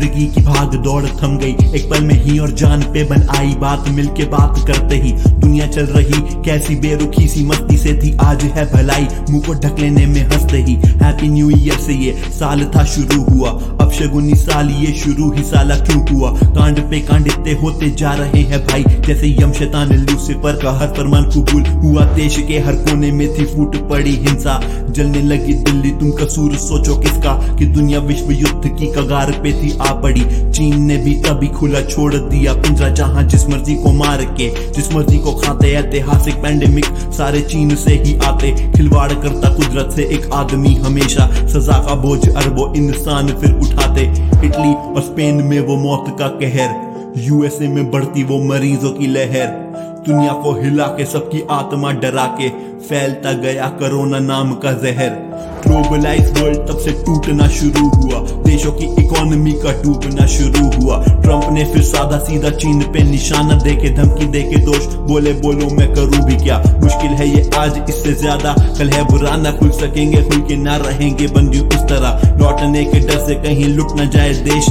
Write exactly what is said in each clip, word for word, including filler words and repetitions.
जिंदगी की भाग दौड़ थम गई एक पल में ही और जान पे बन आई बात, मिलके बात करते ही दुनिया चल रही कैसी बेरुखी सी मस्ती से थी आज है भलाई मुंह को ढक लेने में हंसते ही। हैप्पी न्यू ईयर से ये साल था शुरू हुआ, अब शगुनी साल ये शुरू ही साला क्यों हुआ। कांड पे कांड इतने होते जा रहे हैं भाई जैसे यम शैतान लूसिफर का हर फरमान कबूल हुआ। देश के हर कोने में थी फूट पड़ी हिंसा, जलने लगी दिल्ली तुम कसूर सोचो किसका, कि दुनिया विश्व युद्ध की कगार पे थी आ पड़ी। चीन ने भी तभी खुला छोड़ दिया पिंजरा जहां जिस मर्जी को मार के जिस मर्जी को खाते। ऐतिहासिक पैंडेमिक सारे चीन से ही आते, खिलवाड़ करता कुदरत से एक आदमी हमेशा, सजा का बोझ अरबों इंसान फिर उठाते। इटली और स्पेन में वो मौत का कहर, यूएसए में बढ़ती वो मरीजों की लहर, दुनिया को हिला के सबकी आत्मा डरा के फैलता गया कोरोना नाम का जहर। ग्लोबलाइज वर्ल्ड तब से टूटना शुरू हुआ, देशों की इकोनॉमी का टूटना शुरू हुआ। ट्रंप ने फिर साधा सीधा चीन पे निशाना देके धमकी देके दोष बोले बोलो मैं करूं भी क्या। मुश्किल है ये आज इससे ज्यादा कल है बुरा, ना खुल सकेंगे खुल के ना रहेंगे बंदियों इस तरह। लौटने के डर से कहीं लुट न जाए देश,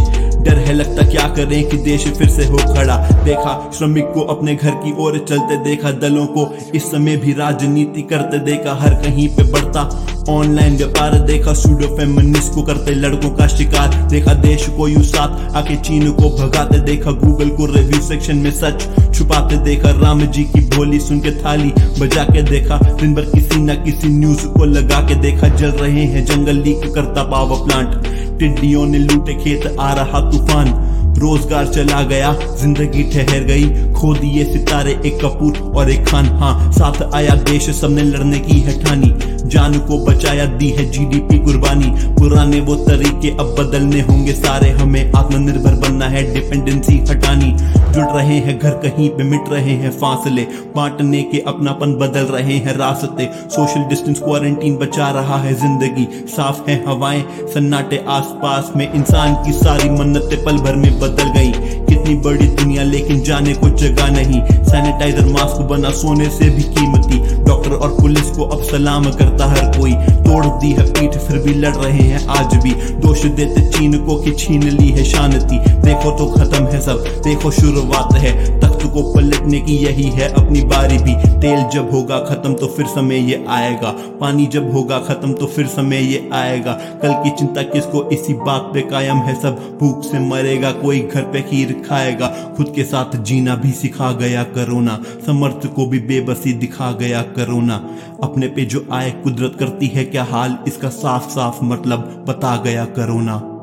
डर है लगता क्या करें कि देश फिर से हो खड़ा। देखा श्रमिक को अपने घर की ओर चलते, देखा दलों को इस समय भी राजनीति करते, देखा हर कहीं पे बढ़ता ऑनलाइन व्यापार, देखा सूडो फेमिनिस्ट को करते लड़कों का शिकार, देखा देश को यूं साथ आके चीन को भगाते, देखा गूगल को रिव्यू सेक्शन में सच छुपाते, देखा राम जी की बोली सुन के थाली बजा के, देखा दिन भर किसी न किसी न्यूज को लगा के, देखा जल रहे हैं जंगल लीक करता पावर प्लांट, टिड्डियों ने लूटे खेत आ रहा तूफान, रोजगार चला गया जिंदगी ठहर गई, खो दिए सितारे एक कपूर और एक खान। हाँ साथ आया देश सबने लड़ने की है ठानी, जान को बचाया दी है जीडीपी कुर्बानी। पुराने वो तरीके अब बदलने होंगे सारे, हमें आत्मनिर्भर बनना है डिपेंडेंसी हटानी। जुट रहे हैं घर कहीं पे मिट रहे हैं फासले, बांटने के अपनापन बदल रहे हैं रास्ते, सोशल डिस्टेंस क्वारंटीन बचा रहा है जिंदगी। साफ है हवाएं सन्नाटे आसपास में, इंसान की सारी मन्नतें पल भर में बदल गई। कितनी बड़ी दुनिया लेकिन जाने को जगह नहीं, सैनिटाइजर मास्क बना सोने से भी कीमती, डॉक्टर और पुलिस को अब सलाम करता हर कोई। तोड़ दी है पीठ फिर भी लड़ रहे हैं आज भी, दोष देते चीन को कि छीन ली है शांति। देखो तो खत्म है सब, देखो शुरुआत है, तख्त को पलटने की यही है अपनी बारी भी। तेल जब होगा खत्म तो फिर समय ये आएगा, पानी जब होगा खत्म तो फिर समय ये आएगा। कल की चिंता किसको इसी बात पे कायम है सब, भूख से मरेगा कोई घर पे खीर खाएगा। खुद के साथ जीना भी सिखा गया कोरोना, समर्थ को भी बेबसी दिखा गया कोरोना। अपने पे जो आए कुदरत करती है क्या हाल इसका साफ साफ मतलब बता गया कोरोना।